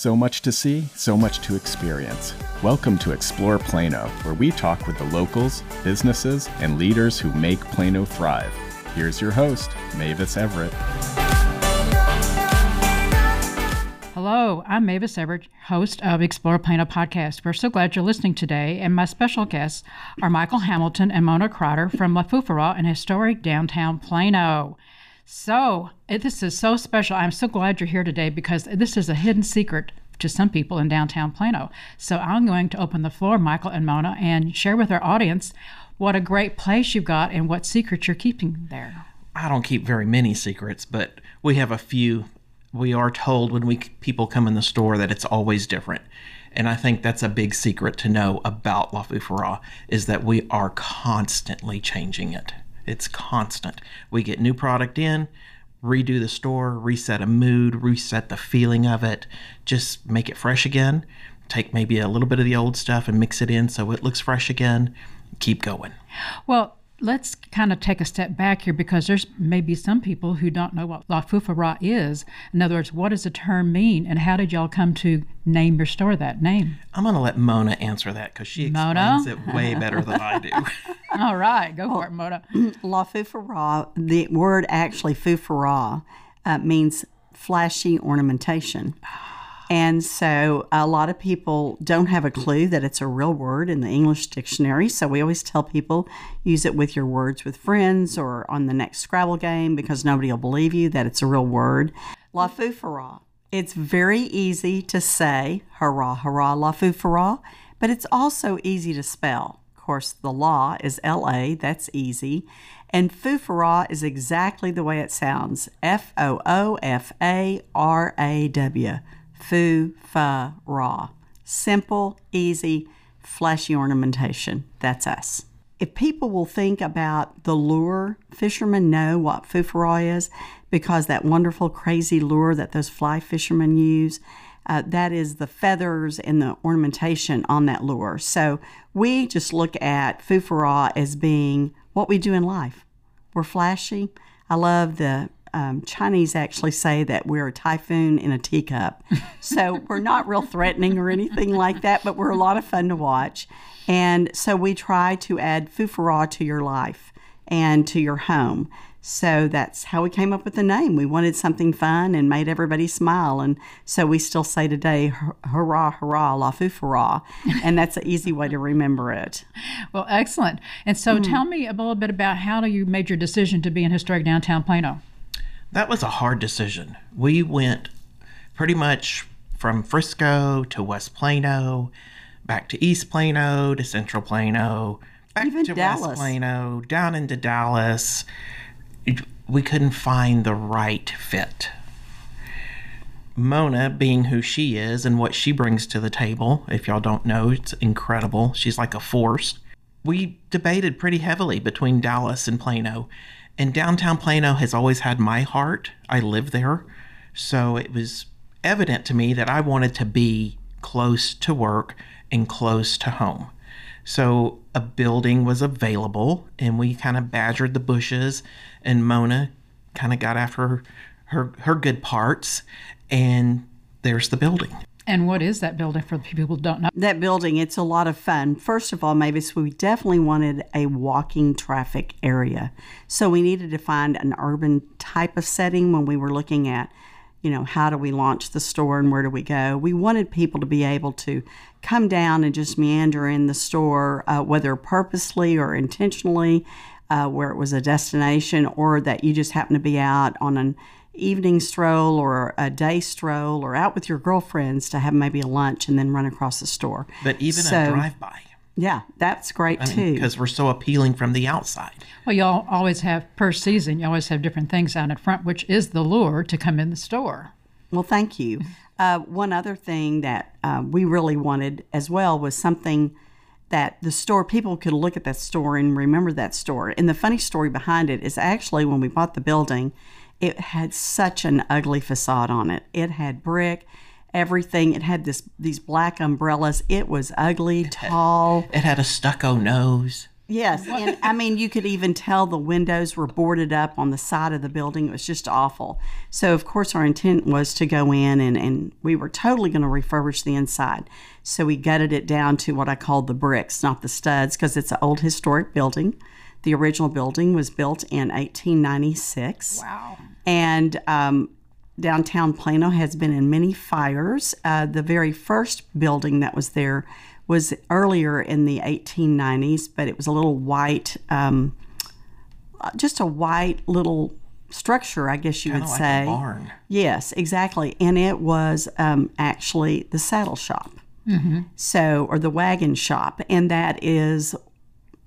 So much to see, so much to experience. Welcome to Explore Plano, where we talk with the locals, businesses, and leaders who make Plano thrive. Here's your host, Mavis Everett. Hello, I'm Mavis Everett, host of Explore Plano podcast. We're so glad you're listening today, and my special guests are Michael Hamilton and Mona Crotter from Lafoofaraw in historic downtown Plano. So this is so special. I'm so glad you're here today because this is a hidden secret to some people in downtown Plano. So I'm going to open the floor, Michael and Mona, and share with our audience what a great place you've got and what secrets you're keeping there. I don't keep very many secrets, but we have a few. We are told when people come in the store that it's always different. And I think that's a big secret to know about Lafoofaraw is that we are constantly changing it. It's constant. We get new product in, redo the store, reset a mood, reset the feeling of it, just make it fresh again, take maybe a little bit of the old stuff and mix it in so it looks fresh again, keep going. Well, let's kind of take a step back here because there's maybe some people who don't know what Lafoofaraw is. In other words, what does the term mean and how did y'all come to name your store that name? I'm going to let Mona answer that because she explains it way better than I do. All right, go for it, Mona. Lafoofaraw, the word actually foofaraw means flashy ornamentation. And so a lot of people don't have a clue that it's a real word in the English dictionary. So we always tell people, use it with your words with friends or on the next Scrabble game because nobody will believe you that it's a real word. Lafoofaraw. It's very easy to say, hurrah, hurrah, Lafoofaraw, but it's also easy to spell. Of course, the law is L-A, that's easy. And foofaraw is exactly the way it sounds, F-O-O-F-A-R-A-W. Foo-fa-raw. Simple, easy, flashy ornamentation. That's us. If people will think about the lure, fishermen know what foofaraw is because that wonderful, crazy lure that those fly fishermen use, that is the feathers and the ornamentation on that lure. So we just look at foofaraw as being what we do in life. We're flashy. I love the Chinese actually say that we're a typhoon in a teacup. So we're not real threatening or anything like that, but we're a lot of fun to watch. And so we try to add foofaraw to your life and to your home. So that's how we came up with the name. We wanted something fun and made everybody smile. And so we still say today, hurrah, hurrah, Lafoofaraw. And that's an easy way to remember it. Well, excellent. And so tell me a little bit about how you made your decision to be in historic downtown Plano. That was a hard decision. We went pretty much from Frisco to West Plano, back to East Plano, to Central Plano, back even to Dallas. West Plano, down into Dallas. We couldn't find the right fit. Mona, being who she is and what she brings to the table, if y'all don't know, it's incredible. She's like a force. We debated pretty heavily between Dallas and Plano. And downtown Plano has always had my heart. I live there. So it was evident to me that I wanted to be close to work and close to home. So a building was available and we kind of badgered the bushes and Mona kind of got after her good parts. And there's the building. And what is that building for the people who don't know? That building, it's a lot of fun. First of all, Mavis, we definitely wanted a walking traffic area. So we needed to find an urban type of setting when we were looking at, you know, how do we launch the store and where do we go? We wanted people to be able to come down and just meander in the store, whether purposely or intentionally, where it was a destination or that you just happen to be out on an evening stroll or a day stroll or out with your girlfriends to have maybe a lunch and then run across the store. But even a drive-by. Yeah, that's great too. Because we're so appealing from the outside. Well, y'all always have, per season, you always have different things out in front, which is the lure to come in the store. Well, thank you. One other thing that we really wanted as well was something that the store, people could look at that store and remember that store. And the funny story behind it is actually when we bought the building, it had such an ugly facade on it. It had brick, everything. It had these black umbrellas. It was ugly, tall. It had a stucco nose. Yes, and I mean, you could even tell the windows were boarded up on the side of the building. It was just awful. So, of course, our intent was to go in, and we were totally going to refurbish the inside. So we gutted it down to what I called the bricks, not the studs, because it's an old historic building. The original building was built in 1896. Wow. And downtown Plano has been in many fires. The very first building that was there was earlier in the 1890s, but it was a little white, just a white little structure, I guess you would say. Like a barn. Yes, exactly. And it was actually the saddle shop, mm-hmm. Or the wagon shop. And that is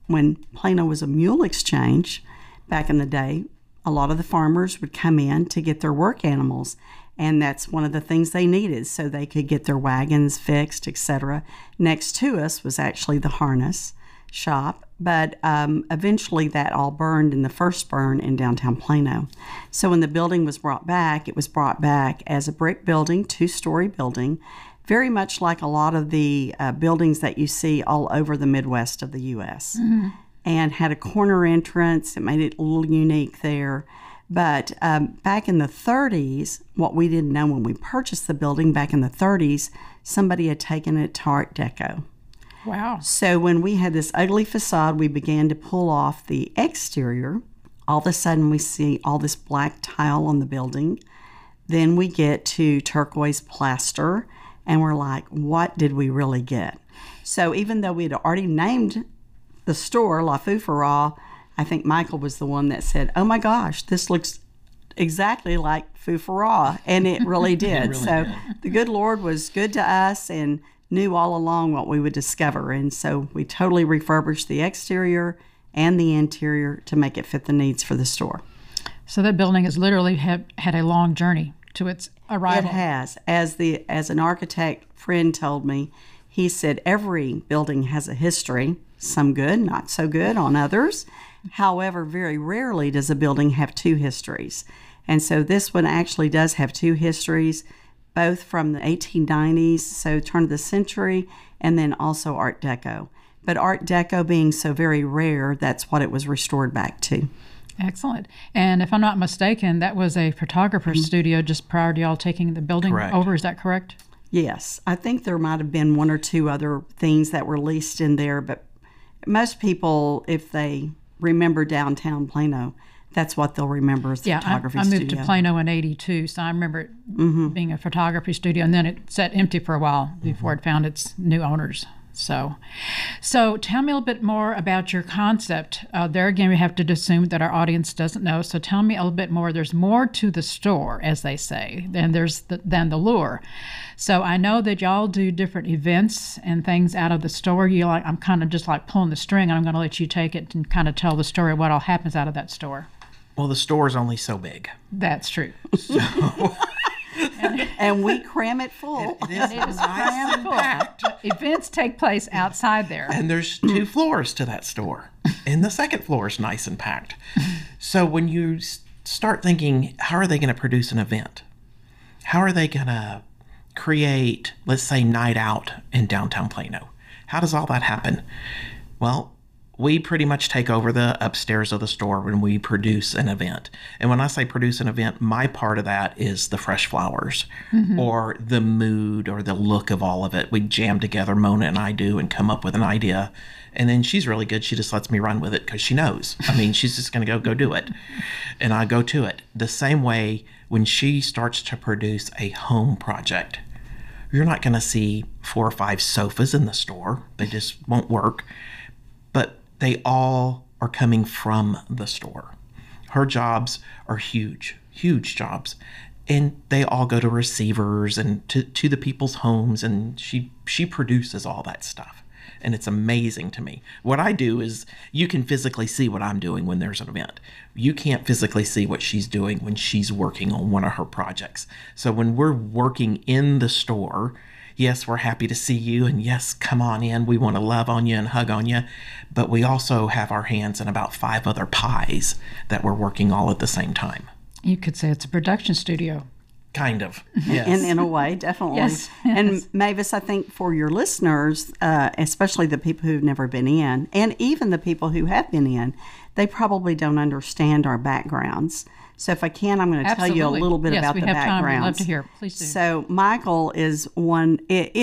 when Plano was a mule exchange back in the day, a lot of the farmers would come in to get their work animals. And that's one of the things they needed, so they could get their wagons fixed, etc. Next to us was actually the harness shop, but eventually that all burned in the first burn in downtown Plano. So when the building was brought back, it was brought back as a brick building, two-story building, very much like a lot of the buildings that you see all over the Midwest of the U.S. Mm-hmm. And had a corner entrance. It made it a little unique there. But back in the 30s, what we didn't know when we purchased the building back in the 30s, somebody had taken it to Art Deco. Wow. So when we had this ugly facade, we began to pull off the exterior. All of a sudden, we see all this black tile on the building. Then we get to turquoise plaster, and we're like, what did we really get? So even though we had already named the store Lafoofaraw, I think Michael was the one that said, oh my gosh, this looks exactly like Foofaraw. And it really did. It really did. The good Lord was good to us and knew all along what we would discover. And so we totally refurbished the exterior and the interior to make it fit the needs for the store. So that building has literally had a long journey to its arrival. It has. As an architect friend told me, he said every building has a history, some good, not so good on others. However, very rarely does a building have two histories. And so this one actually does have two histories, both from the 1890s, so turn of the century, and then also Art Deco. But Art Deco being so very rare, that's what it was restored back to. Excellent. And if I'm not mistaken, that was a photographer's mm-hmm. studio just prior to y'all taking the building over. Is that correct? Yes. I think there might have been one or two other things that were leased in there, but most people, if they remember downtown Plano, that's what they'll remember as the photography studio. I moved to Plano in 82, so I remember it mm-hmm. being a photography studio, and then it sat empty for a while before mm-hmm. it found its new owners. So tell me a little bit more about your concept. There again, we have to assume that our audience doesn't know, so tell me a little bit more. There's more to the store, as they say, than the lure. So I know that y'all do different events and things out of the store. I'm kind of just like pulling the string, and I'm going to let you take it and kind of tell the story of what all happens out of that store. Well, the store is only so big. That's true. So... And we cram it full. It is cram packed. Events take place outside there. And there's two floors to that store. And the second floor is nice and packed. So when you start thinking, how are they going to produce an event? How are they going to create, let's say, night out in downtown Plano? How does all that happen? Well, we pretty much take over the upstairs of the store when we produce an event. And when I say produce an event, my part of that is the fresh flowers mm-hmm. or the mood or the look of all of it. We jam together, Mona and I do, and come up with an idea. And then she's really good. She just lets me run with it because she knows. I mean, she's just going to go do it. And I go to it. The same way when she starts to produce a home project, you're not going to see 4 or 5 sofas in the store. They just won't work. But they all are coming from the store. Her jobs are huge, huge jobs. And they all go to receivers and to the people's homes. And she produces all that stuff. And it's amazing to me. What I do is you can physically see what I'm doing when there's an event. You can't physically see what she's doing when she's working on one of her projects. So when we're working in the store, yes, we're happy to see you, and yes, come on in. We want to love on you and hug on you, but we also have our hands in about 5 other pies that we're working all at the same time. You could say it's a production studio. Kind of, yes. In a way, definitely. Yes, yes. And Mavis, I think for your listeners, especially the people who've never been in, and even the people who have been in, they probably don't understand our backgrounds. So if I can, I'm going to tell you a little bit about the backgrounds. Yes, we have time. I'd love to hear. Please do. So Michael is he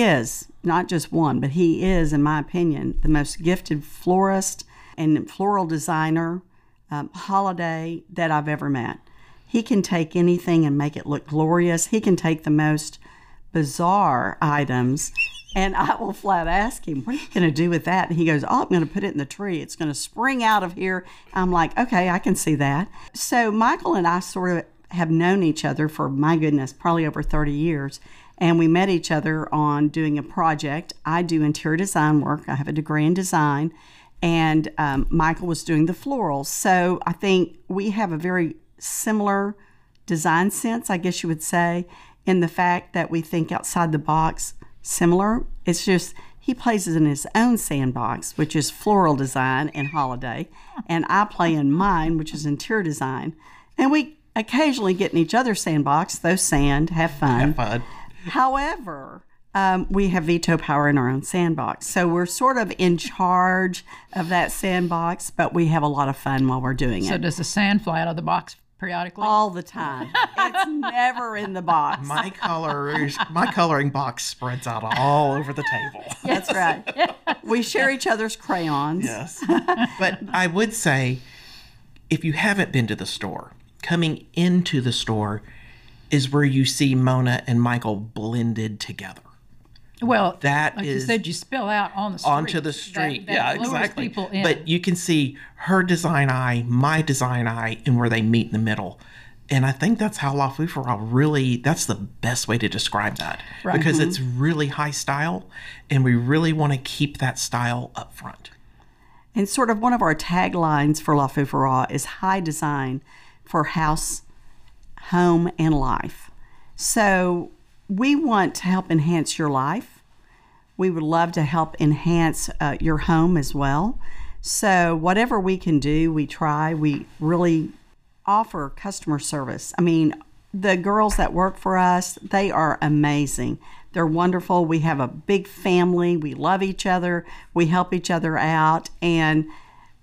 is, in my opinion, the most gifted florist and floral designer holiday that I've ever met. He can take anything and make it look glorious. He can take the most bizarre items, and I will flat ask him, what are you going to do with that? And he goes, oh, I'm going to put it in the tree. It's going to spring out of here. I'm like, okay, I can see that. So Michael and I sort of have known each other for, my goodness, probably over 30 years, and we met each other on doing a project. I do interior design work. I have a degree in design, and Michael was doing the florals. So I think we have a very similar design sense, I guess you would say, in the fact that we think outside the box similar. It's just he plays in his own sandbox, which is floral design and holiday, and I play in mine, which is interior design. And we occasionally get in each other's sandbox, though sand, have fun. However, we have veto power in our own sandbox. So we're sort of in charge of that sandbox, but we have a lot of fun while we're doing it. So does the sand fly out of the box periodically? All the time. It's never in the box. My coloring box spreads out all over the table. Yes. That's right. Yes. We share each other's crayons. Yes. But I would say, if you haven't been to the store, coming into the store is where you see Mona and Michael blended together. Well, that like is, you said, you spill out on the street. Onto the street. That exactly. People in. But you can see her design eye, my design eye, and where they meet in the middle. And I think that's how Lafoofaraw really, that's the best way to describe that. Right. Because it's really high style, and we really want to keep that style up front. And sort of one of our taglines for Lafoofaraw is high design for house, home, and life. So we want to help enhance your life. We would love to help enhance your home as well. So whatever we can do, we try. We really offer customer service. I mean, the girls that work for us, they are amazing. They're wonderful. We have a big family. We love each other. We help each other out. And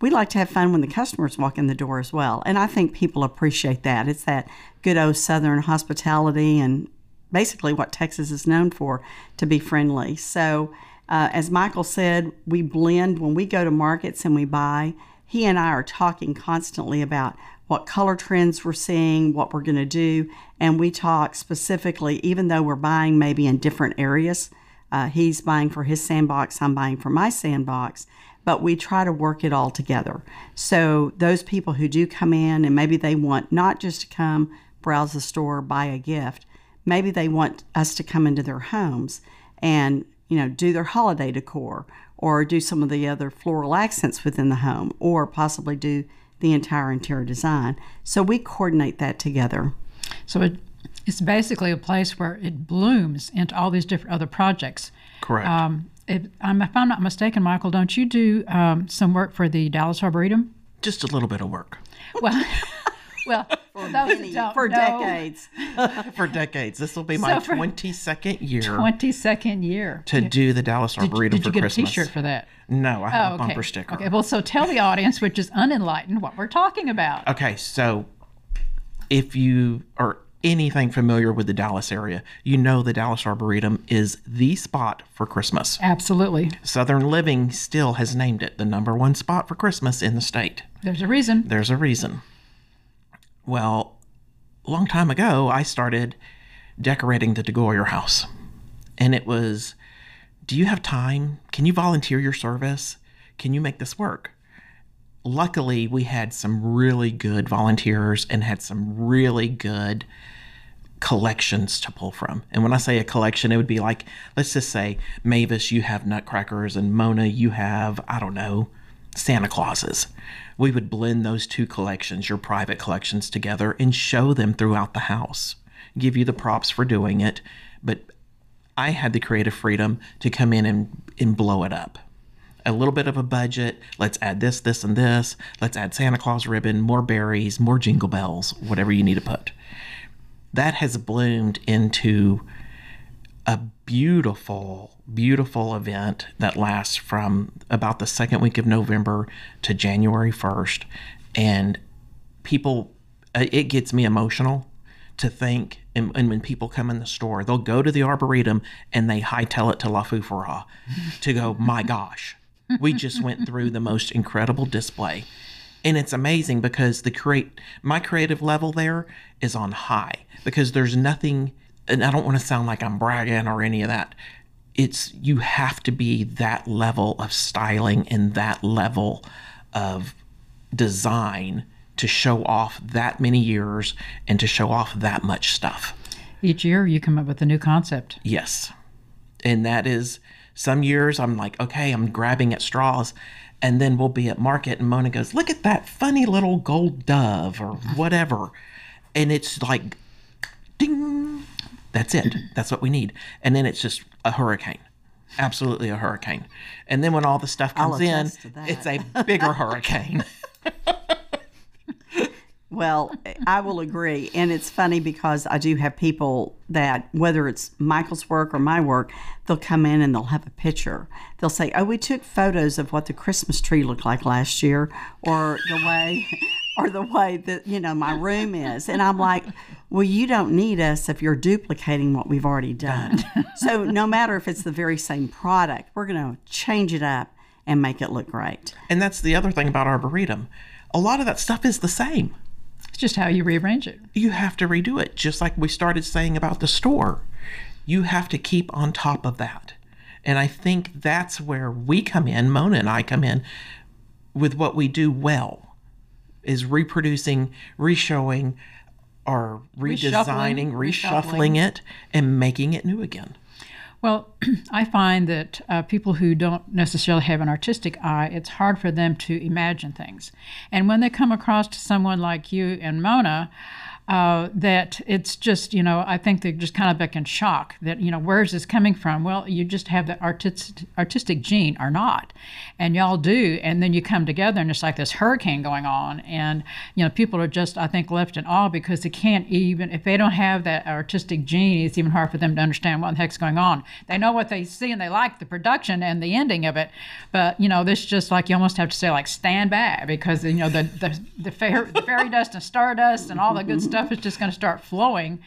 we like to have fun when the customers walk in the door as well. And I think people appreciate that. It's that good old Southern hospitality and basically what Texas is known for, to be friendly. So as Michael said, we blend. When we go to markets and we buy, he and I are talking constantly about what color trends we're seeing, what we're going to do, and we talk specifically, even though we're buying maybe in different areas. He's buying for his sandbox, I'm buying for my sandbox, but we try to work it all together. So those people who do come in and maybe they want not just to come browse the store, buy a gift, maybe they want us to come into their homes and, you know, do their holiday decor or do some of the other floral accents within the home or possibly do the entire interior design. So we coordinate that together. So it's basically a place where it blooms into all these different other projects. Correct. If I'm not mistaken, Michael, don't you do some work for the Dallas Arboretum? Just a little bit of work. Well, for decades. For decades. This will be my 22nd year. 22nd year. To do the Dallas Arboretum for Christmas. Did you get a t-shirt for that? No, I have a bumper sticker. Okay, well, so tell the audience, which is unenlightened, what we're talking about. Okay, so if you are anything familiar with the Dallas area, you know the Dallas Arboretum is the spot for Christmas. Absolutely. Southern Living still has named it the #1 spot for Christmas in the state. There's a reason. There's a reason. Well, a long time ago, I started decorating the DeGolyer house. And it was, do you have time? Can you volunteer your service? Can you make this work? Luckily, we had some really good volunteers and had some really good collections to pull from. And when I say a collection, it would be like, let's just say, Mavis, you have nutcrackers, and Mona, you have, I don't know, Santa Clauses. We would blend those two collections, your private collections, together and show them throughout the house, give you the props for doing it. But I had the creative freedom to come in and blow it up. A little bit of a budget. Let's add this, this, and this. Let's add Santa Claus ribbon, more berries, more jingle bells, whatever you need to put. that has bloomed into a beautiful, beautiful event that lasts from about the second week of November to January 1st. And people, it gets me emotional to think, and when people come in the store, they'll go to the Arboretum and they hightail it to Lafoofaraw to go, my gosh, we just went through the most incredible display. And it's amazing because the my creative level there is on high, because there's nothing, and I don't want to sound like I'm bragging or any of that. It's, you have to be that level of styling and that level of design to show off that many years and to show off that much stuff. Each year you come up with a new concept. Yes. And that is, some years I'm like, okay, I'm grabbing at straws, and then we'll be at market and Mona goes, look at that funny little gold dove or whatever. And it's like, ding, that's it. That's what we need. And then it's just a hurricane. Absolutely a hurricane. And then when all the stuff comes in, it's a bigger hurricane. Well, I will agree. And it's funny because I do have people that, whether it's Michael's work or my work, they'll come in and they'll have a picture. They'll say, oh, we took photos of what the Christmas tree looked like last year, or the way or the way that, you know, my room is. And I'm like, well, you don't need us if you're duplicating what we've already done. So no matter if it's the very same product, we're going to change it up and make it look great. And that's the other thing about Arboretum. A lot of that stuff is the same. It's just how you rearrange it. You have to redo it, just like we started saying about the store. You have to keep on top of that. And I think that's where we come in, Mona and I come in, with what we do well, is reproducing, reshowing, or redesigning, reshuffling it, and making it new again. Well, I find that people who don't necessarily have an artistic eye, it's hard for them to imagine things. And when they come across to someone like you and Mona, that it's just, you know, I think they're just kind of like in shock that, you know, where's this coming from? Well, you just have the artistic gene or not, and y'all do. And then you come together and it's like this hurricane going on. And, you know, people are just, I think, left in awe because they can't even, if they don't have that artistic gene, it's even hard for them to understand what the heck's going on. They know what they see and they like the production and the ending of it. But, you know, this just like, you almost have to say like, stand back, because, you know, the fairy dust and stardust and all the good stuff is just going to start flowing,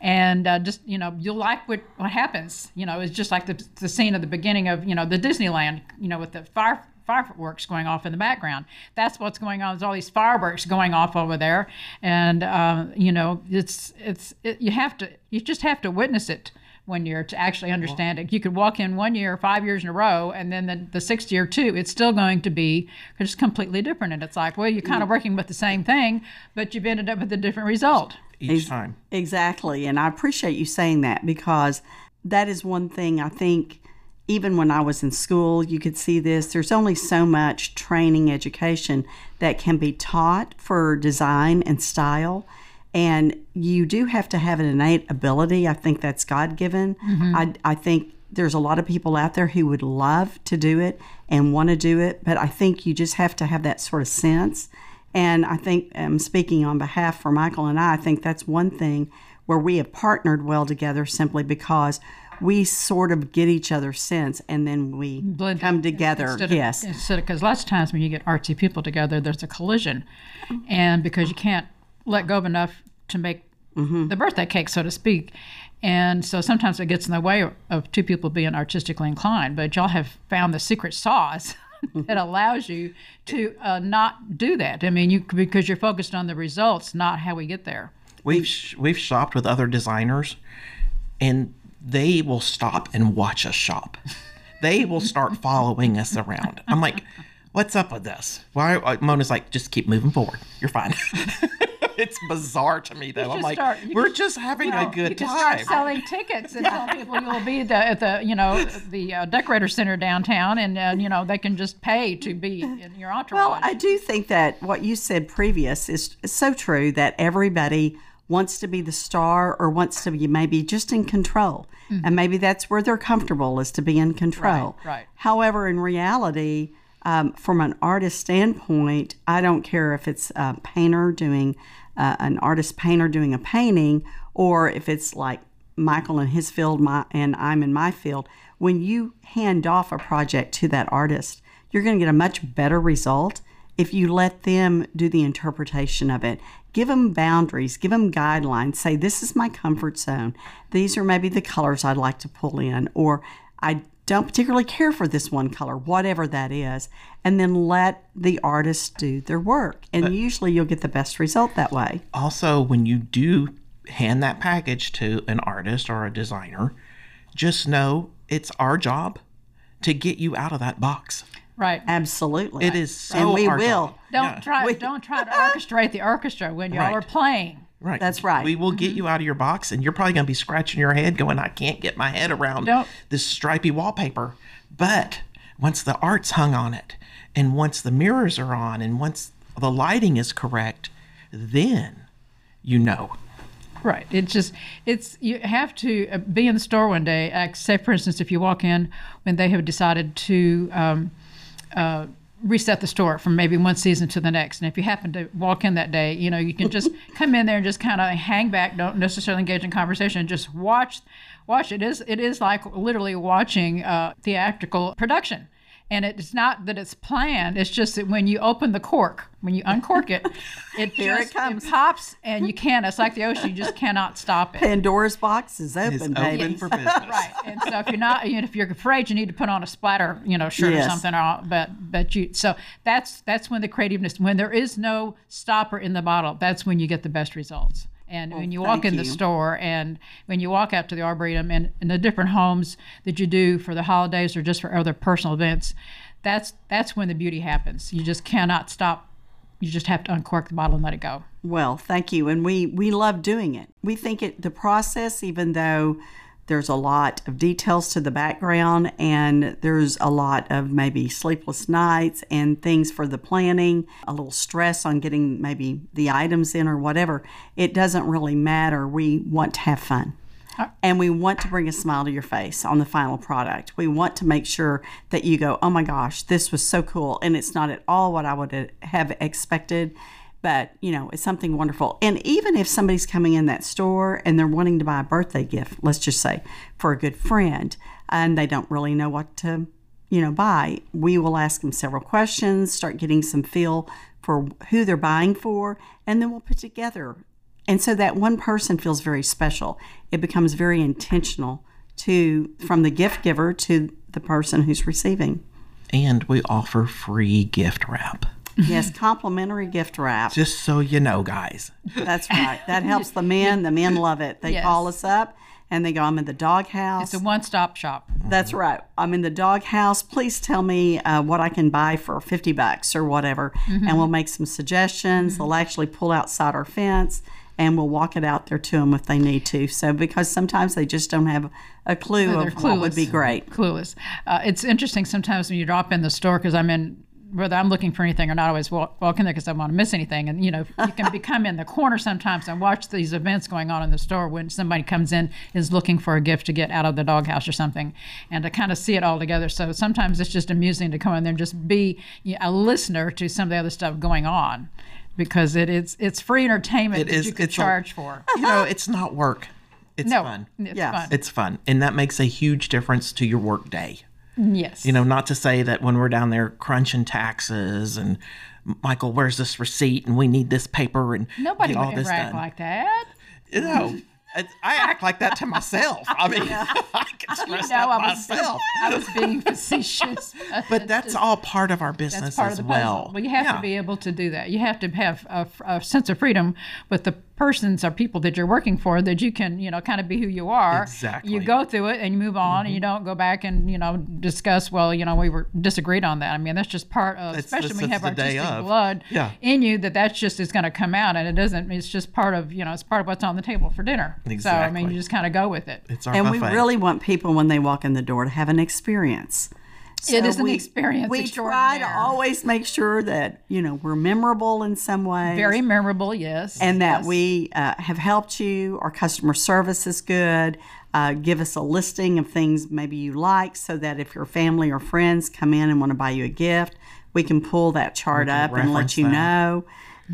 and just, you know, you'll like what happens. You know, it's just like the scene at the beginning of, you know, the Disneyland, you know, with the fireworks going off in the background. That's what's going on. There's all these fireworks going off over there, and you know, it's you just have to witness it one year to actually understand it. You could walk in one year, 5 years in a row, and then the sixth year too, it's still going to be just completely different. And it's like, well, you're kind of working with the same thing, but you've ended up with a different result each time. Exactly. And I appreciate you saying that, because that is one thing I think, even when I was in school, you could see this. There's only so much training, education that can be taught for design and style. And you do have to have an innate ability. I think that's God-given. Mm-hmm. I think there's a lot of people out there who would love to do it and want to do it, but I think you just have to have that sort of sense. And I think, speaking on behalf for Michael and I think that's one thing where we have partnered well together, simply because we sort of get each other's sense, and then we come together. Yes. Because lots of times when you get artsy people together, there's a collision. And because you can't let go of enough to make the birthday cake, so to speak. And so sometimes it gets in the way of two people being artistically inclined, but y'all have found the secret sauce that allows you to not do that. I mean, because you're focused on the results, not how we get there. We've shopped with other designers, and they will stop and watch us shop. They will start following us around. I'm like, what's up with this? Why? Mona's like, just keep moving forward. You're fine. It's bizarre to me, though. I'm like, we're just having a good time. You can start selling tickets and tell people you'll be at the Decorator Center downtown, and you know, they can just pay to be in your entourage. Well, I do think that what you said previous is so true, that everybody wants to be the star, or wants to be maybe just in control, and maybe that's where they're comfortable, is to be in control. Right. However, in reality, from an artist standpoint, I don't care if it's a painter doing an artist painter doing a painting, or if it's like Michael in his field and I'm in my field, when you hand off a project to that artist, you're going to get a much better result if you let them do the interpretation of it. Give them boundaries, give them guidelines. Say, this is my comfort zone. These are maybe the colors I'd like to pull in, or I don't particularly care for this one color, whatever that is, and then let the artist do their work. And usually you'll get the best result that way. Also, when you do hand that package to an artist or a designer, just know it's our job to get you out of that box. Right. Absolutely. It is so hard. And we will. Don't try to orchestrate the orchestra when y'all are playing. Right. That's right. We will get you out of your box, and you're probably going to be scratching your head going, I can't get my head around this stripy wallpaper. But once the art's hung on it, and once the mirrors are on, and once the lighting is correct, then you know. Right. You have to be in the store one day. Like, say, for instance, if you walk in when they have decided to reset the store from maybe one season to the next, and if you happen to walk in that day, you know, you can just come in there and just kind of hang back, don't necessarily engage in conversation, just watch. It is like literally watching a theatrical production, and it's not that it's planned, it's just that when you open the cork, when you uncork it, it pops, and you can't, it's like the ocean, you just cannot stop it. Pandora's box is open, baby. Open for business. Right. And so if you're not, you know, if you're afraid, you need to put on a splatter, you know, shirt or something, or, but you, so that's when the creativeness, when there is no stopper in the bottle, that's when you get the best results. And when you walk in the store, and when you walk out to the Arboretum, and in the different homes that you do for the holidays or just for other personal events, that's when the beauty happens. You just cannot stop. You just have to uncork the bottle and let it go. Well, thank you. And we love doing it. We think the process, even though there's a lot of details to the background, and there's a lot of maybe sleepless nights and things for the planning, a little stress on getting maybe the items in or whatever, it doesn't really matter. We want to have fun. And we want to bring a smile to your face on the final product. We want to make sure that you go, oh my gosh, this was so cool. And it's not at all what I would have expected, but you know, it's something wonderful. And even if somebody's coming in that store and they're wanting to buy a birthday gift, let's just say for a good friend, and they don't really know what to, you know, buy, we will ask them several questions, start getting some feel for who they're buying for, and then we'll put together. And so that one person feels very special. It becomes very intentional from the gift giver to the person who's receiving. And we offer free gift wrap. Yes, complimentary gift wrap. Just so you know, guys. That's right. That helps the men. The men love it. They call us up and they go, I'm in the doghouse. It's a one-stop shop. That's right. I'm in the doghouse. Please tell me what I can buy for $50 or whatever. Mm-hmm. And we'll make some suggestions. Mm-hmm. They'll actually pull outside our fence, and we'll walk it out there to them if they need to. So, because sometimes they just don't have a clue of what would be great. Clueless. It's interesting sometimes when you drop in the store, because I'm in, whether I'm looking for anything or not, I always walk in there because I don't want to miss anything. And, you know, you can become in the corner sometimes and watch these events going on in the store when somebody comes in, is looking for a gift to get out of the doghouse or something, and to kind of see it all together. So sometimes it's just amusing to come in there and just be a listener to some of the other stuff going on. Because it's free entertainment that you can charge for. You know, it's not work. It's fun. It's fun. And that makes a huge difference to your work day. Yes. You know, not to say that when we're down there crunching taxes and, Michael, where's this receipt? And we need this paper. And nobody would ever act like that. You know. I act like that to myself. I mean, I can stress that myself. I was being facetious. But that's all part of our business as well. Well, you have to be able to do that. You have to have a sense of freedom with the persons or people that you're working for, that you can, you know, kind of be who you are. Exactly. You go through it and you move on, and you don't go back and, you know, discuss, well, you know, we were disagreed on that. I mean, that's just part of, especially when you have artistic blood in you, that's just, it's going to come out, and it's just part of, you know, it's part of what's on the table for dinner. Exactly. So, I mean, you just kind of go with it. It's our buffet. We really want people when they walk in the door to have an experience. So it is an experience. We try to always make sure that, you know, we're memorable in some way. Very memorable, yes. And that we have helped you. Our customer service is good. Give us a listing of things maybe you like, so that if your family or friends come in and want to buy you a gift, we can pull that chart up and let you know.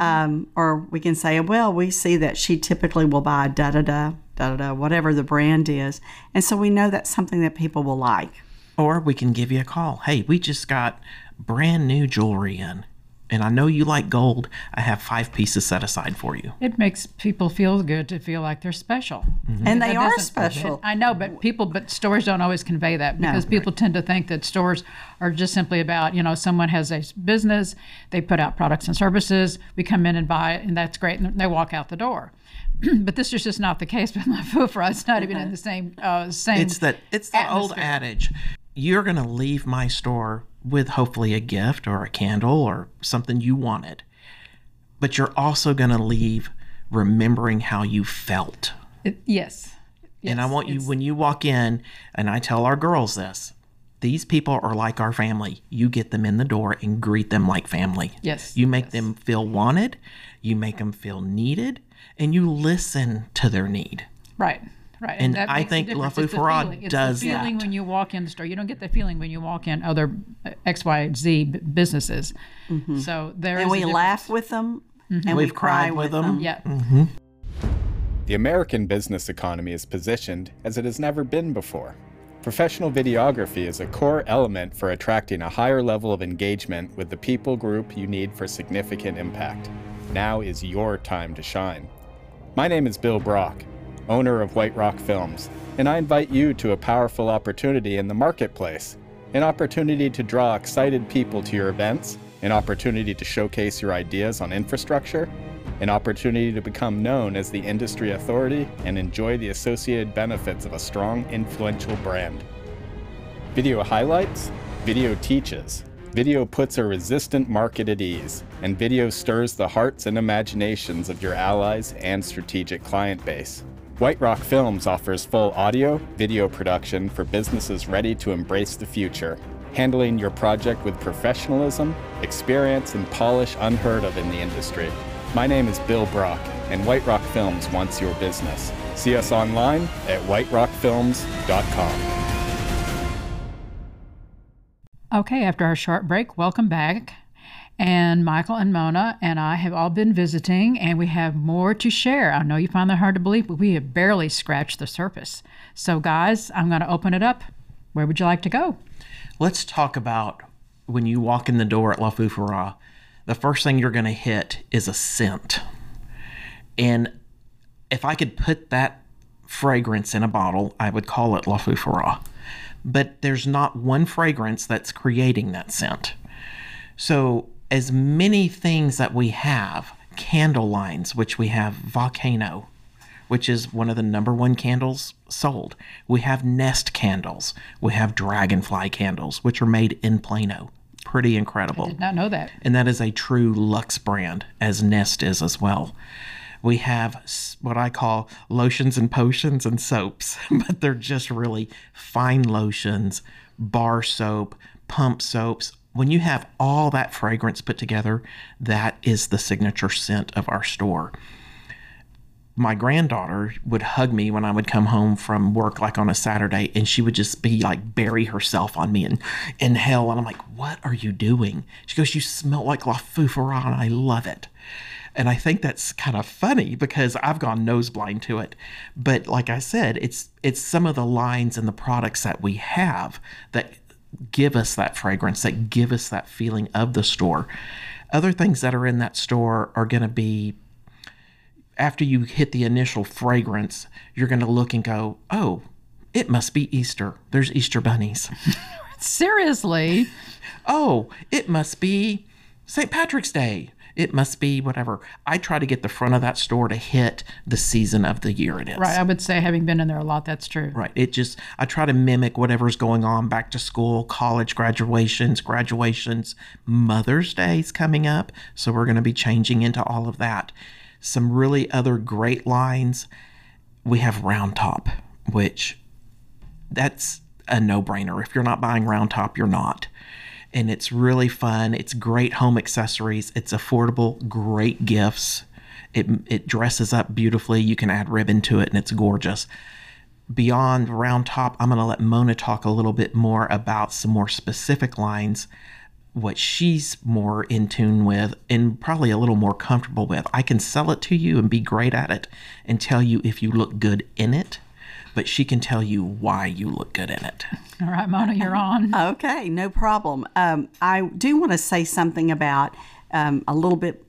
Or we can say, well, we see that she typically will buy da-da-da, da-da-da, whatever the brand is. And so we know that's something that people will like. Or we can give you a call. Hey, we just got brand new jewelry in. And I know you like gold. I have 5 pieces set aside for you. It makes people feel good to feel like they're special. Mm-hmm. And they are special. I know, but stores don't always convey that because people tend to think that stores are just simply about, you know, someone has a business, they put out products and services, we come in and buy it, and that's great, and they walk out the door. But this is just not the case with Lafoofaraw. It's not even in the same It's the old adage. You're going to leave my store with hopefully a gift or a candle or something you wanted. But you're also going to leave remembering how you felt. Yes. And I want you, when you walk in, and I tell our girls this, these people are like our family. You get them in the door and greet them like family. Yes. You make them feel wanted. You make them feel needed. And you listen to their need. Right. And I think Lafoofaraw does that. It's the feeling when you walk in the store. You don't get the feeling when you walk in other X, Y, Z businesses. Mm-hmm. So there is a difference. And we laugh with them. Mm-hmm. And we've cried with them. Yeah. Mm-hmm. The American business economy is positioned as it has never been before. Professional videography is a core element for attracting a higher level of engagement with the people group you need for significant impact. Now is your time to shine. My name is Bill Brock, owner of White Rock Films, and I invite you to a powerful opportunity in the marketplace, an opportunity to draw excited people to your events, an opportunity to showcase your ideas on infrastructure, an opportunity to become known as the industry authority and enjoy the associated benefits of a strong, influential brand. Video highlights, video teaches, video puts a resistant market at ease, and video stirs the hearts and imaginations of your allies and strategic client base. White Rock Films offers full audio, video production for businesses ready to embrace the future, handling your project with professionalism, experience, and polish unheard of in the industry. My name is Bill Brock, and White Rock Films wants your business. See us online at whiterockfilms.com. Okay, after our short break, welcome back. And Michael and Mona and I have all been visiting, and we have more to share. I know you find that hard to believe, but we have barely scratched the surface. So guys, I'm going to open it up. Where would you like to go? Let's talk about when you walk in the door at Lafoofaraw, the first thing you're going to hit is a scent. And if I could put that fragrance in a bottle, I would call it Lafoofaraw. But there's not one fragrance that's creating that scent. So as many things that we have, candle lines, which we have Volcano, which is one of the #1 candles sold. We have Nest candles. We have Dragonfly candles, which are made in Plano. Pretty incredible. I did not know that. And that is a true luxe brand, as Nest is as well. We have what I call lotions and potions and soaps, but they're just really fine lotions, bar soap, pump soaps. When you have all that fragrance put together, that is the signature scent of our store. My granddaughter would hug me when I would come home from work, like on a Saturday, and she would just be like, bury herself on me and inhale. And I'm like, what are you doing? She goes, you smell like Lafoofaraw, and I love it. And I think that's kind of funny because I've gone nose blind to it. But like I said, it's some of the lines and the products that we have that give us that fragrance, that give us that feeling of the store. Other things that are in that store are going to be, after you hit the initial fragrance, you're going to look and go, oh, it must be Easter. There's Easter bunnies. Seriously? Oh, it must be St. Patrick's Day. It must be whatever. I try to get the front of that store to hit the season of the year it is. Right. I would say, having been in there a lot, that's true. Right. I try to mimic whatever's going on, back to school, college graduations, Mother's Day's coming up. So we're going to be changing into all of that. Some really other great lines. We have Round Top, which that's a no-brainer. If you're not buying Round Top, you're not. And it's really fun. It's great home accessories. It's affordable, great gifts. It dresses up beautifully. You can add ribbon to it, and it's gorgeous. Beyond Round Top, I'm going to let Mona talk a little bit more about some more specific lines. what she's more in tune with and probably a little more comfortable with. I can sell it to you and be great at it and tell you if you look good in it, but she can tell you why you look good in it. All right, Mona, you're on. Okay, no problem. I do want to say something about a little bit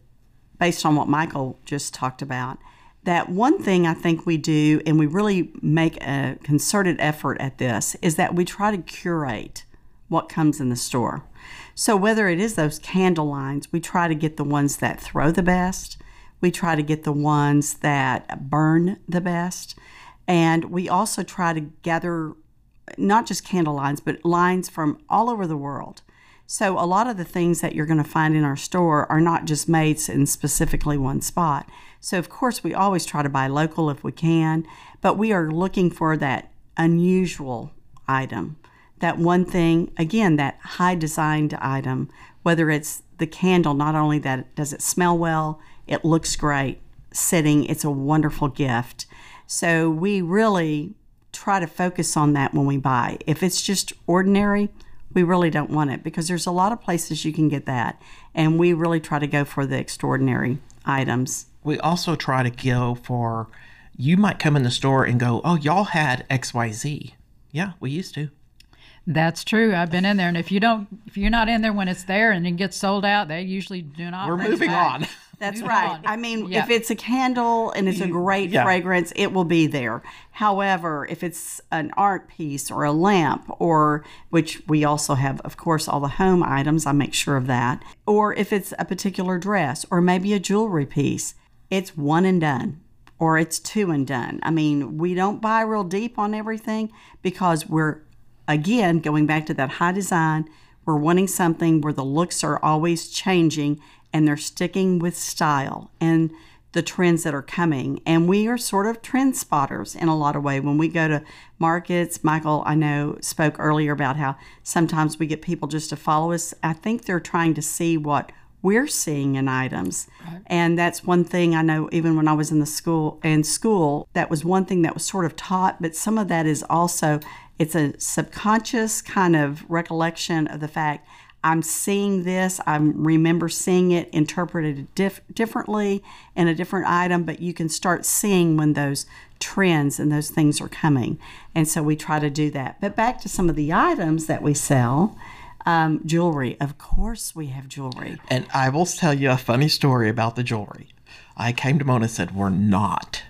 based on what Michael just talked about. That one thing I think we do, and we really make a concerted effort at this, is that we try to curate what comes in the store. So whether it is those candle lines, we try to get the ones that throw the best. We try to get the ones that burn the best. And we also try to gather not just candle lines, but lines from all over the world. So a lot of the things that you're going to find in our store are not just made in specifically one spot. So, of course, we always try to buy local if we can, but we are looking for that unusual item, that one thing, again, that high-designed item, whether it's the candle, not only that does it smell well, it looks great sitting, it's a wonderful gift. So we really try to focus on that when we buy. If it's just ordinary, we really don't want it because there's a lot of places you can get that, and we really try to go for the extraordinary items. We also try to go for, you might come in the store and go, oh, y'all had XYZ. Yeah, we used to. That's true. I've been in there. And if you're not in there when it's there and it gets sold out, they usually do not. We're moving on. That's right. I mean, yeah. If it's a candle and it's a great fragrance, it will be there. However, if it's an art piece or a lamp, or which we also have, of course, all the home items, I make sure of that. Or if it's a particular dress or maybe a jewelry piece, it's one and done, or it's two and done. I mean, we don't buy real deep on everything because we're, again, going back to that high design, we're wanting something where the looks are always changing and they're sticking with style and the trends that are coming. And we are sort of trend spotters in a lot of ways. When we go to markets, Michael, I know, spoke earlier about how sometimes we get people just to follow us. I think they're trying to see what we're seeing in items. Right. And that's one thing I know, even when I was in the school, that was one thing that was sort of taught, but some of that is also, it's a subconscious kind of recollection of the fact I'm seeing this, I remember seeing it interpreted differently in a different item, but you can start seeing when those trends and those things are coming. And so we try to do that. But back to some of the items that we sell, jewelry. Of course we have jewelry. And I will tell you a funny story about the jewelry. I came to Mona and said, we're not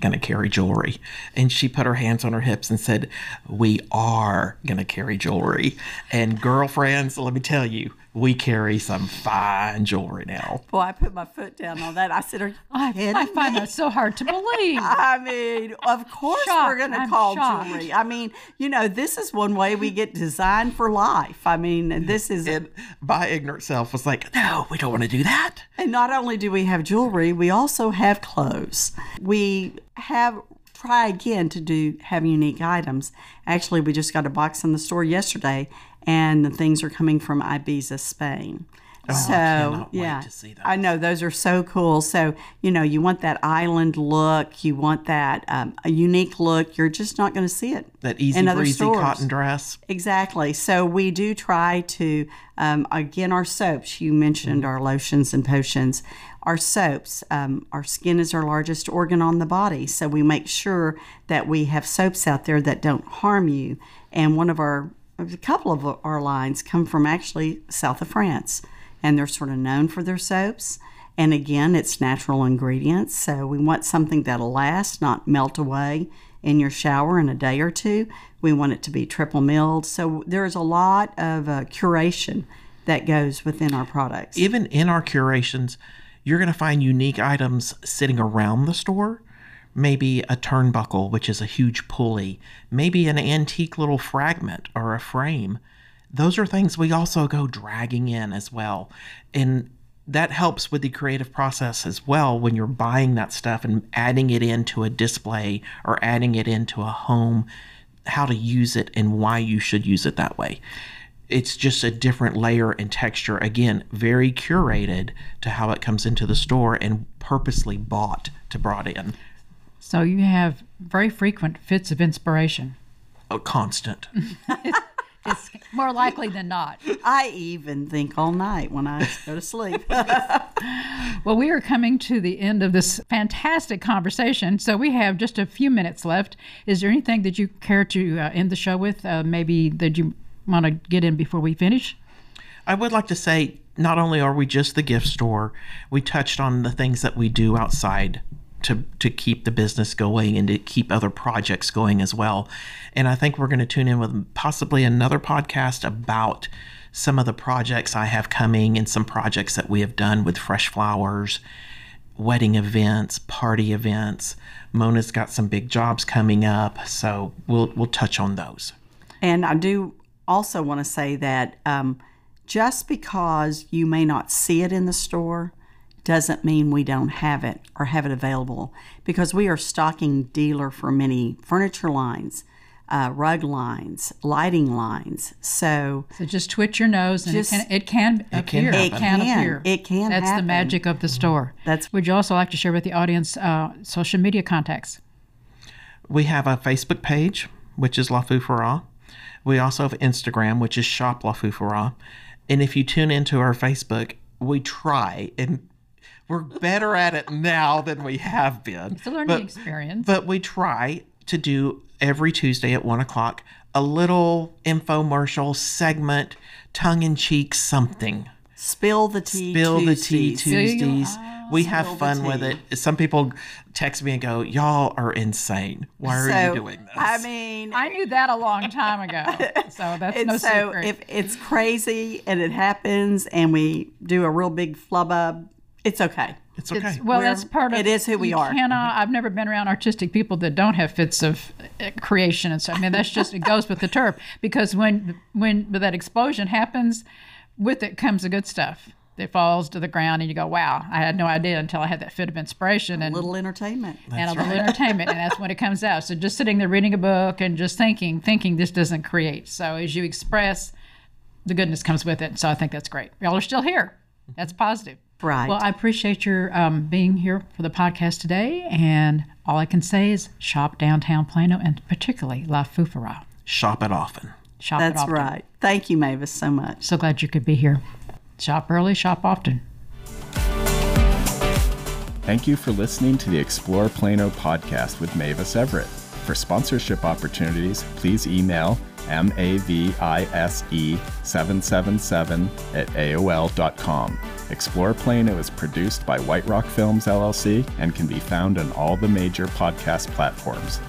going to carry jewelry. And she put her hands on her hips and said, we are going to carry jewelry. And girlfriends, let me tell you, we carry some fine jewelry now. Boy, I put my foot down on that. I said, are you kidding me? I find that so hard to believe. I mean, of course we're going to call jewelry. I mean, you know, this is one way we get designed for life. I mean, this is... And my ignorant self was like, no, we don't want to do that. And not only do we have jewelry, we also have clothes. We have... try again to have unique items. Actually, we just got a box in the store yesterday, and the things are coming from Ibiza, Spain. Oh, so, I cannot wait to see those. I know, those are so cool. So, you know, you want that island look, you want that a unique look. You're just not going to see it. That easy breezy cotton dress. Exactly. So we do try to, again, our soaps. You mentioned our lotions and potions. Our soaps, our skin is our largest organ on the body, so we make sure that we have soaps out there that don't harm you. And a couple of our lines come from actually south of France, and they're sort of known for their soaps. And again, it's natural ingredients, so we want something that'll last, not melt away in your shower in a day or two. We want it to be triple milled, so there's a lot of curation that goes within our products. Even in our curations, you're going to find unique items sitting around the store, maybe a turnbuckle, which is a huge pulley, maybe an antique little fragment or a frame. Those are things we also go dragging in as well. And that helps with the creative process as well when you're buying that stuff and adding it into a display or adding it into a home, how to use it and why you should use it that way. It's just a different layer and texture. Again, very curated to how it comes into the store and purposely brought in. So you have very frequent fits of inspiration. Oh, constant. It's more likely than not. I even think all night when I go to sleep. Well, we are coming to the end of this fantastic conversation, so we have just a few minutes left. Is there anything that you care to end the show with, maybe that you want to get in before we finish? I would like to say, not only are we just the gift store, we touched on the things that we do outside to keep the business going and to keep other projects going as well. And I think we're going to tune in with possibly another podcast about some of the projects I have coming and some projects that we have done with Fresh Flowers, wedding events, party events. Mona's got some big jobs coming up, so we'll touch on those. And I do also want to say that just because you may not see it in the store doesn't mean we don't have it or have it available, because we are stocking dealer for many furniture lines, rug lines, lighting lines. So just twitch your nose and just, it can appear. That's happen. The magic of the store. That's. Would you also like to share with the audience social media contacts? We have a Facebook page, which is Lafoofaraw. We also have Instagram, which is Shop Lafoofaraw. And if you tune into our Facebook, we try, and we're better at it now than we have been. It's a learning experience. But we try to do every Tuesday at 1 o'clock a little infomercial segment, tongue-in-cheek something. Spill the tea. Tuesdays. We have fun with it. Some people text me and go, y'all are insane. Why are you doing this? I mean, I knew that a long time ago. So that's no secret. So if it's crazy and it happens and we do a real big flub-up, it's okay. It's okay. That's part of it. It is who we are. I've never been around artistic people that don't have fits of creation and stuff. I mean, that's just, it goes with the turf, because when that explosion happens, with it comes the good stuff. It falls to the ground, and you go, wow, I had no idea until I had that fit of inspiration. And a little entertainment. And that's when it comes out. So just sitting there reading a book and just thinking this doesn't create. So as you express, the goodness comes with it. So I think that's great. Y'all are still here. That's positive. Right. Well, I appreciate your being here for the podcast today. And all I can say is shop downtown Plano, and particularly Lafoofaraw. Shop it often. That's right. Thank you, Mavis, so much. So glad you could be here. Shop early, shop often. Thank you for listening to the Explore Plano podcast with Mavis Everett. For sponsorship opportunities, please email mavise777@aol.com. Explore Plano is produced by White Rock Films, LLC, and can be found on all the major podcast platforms.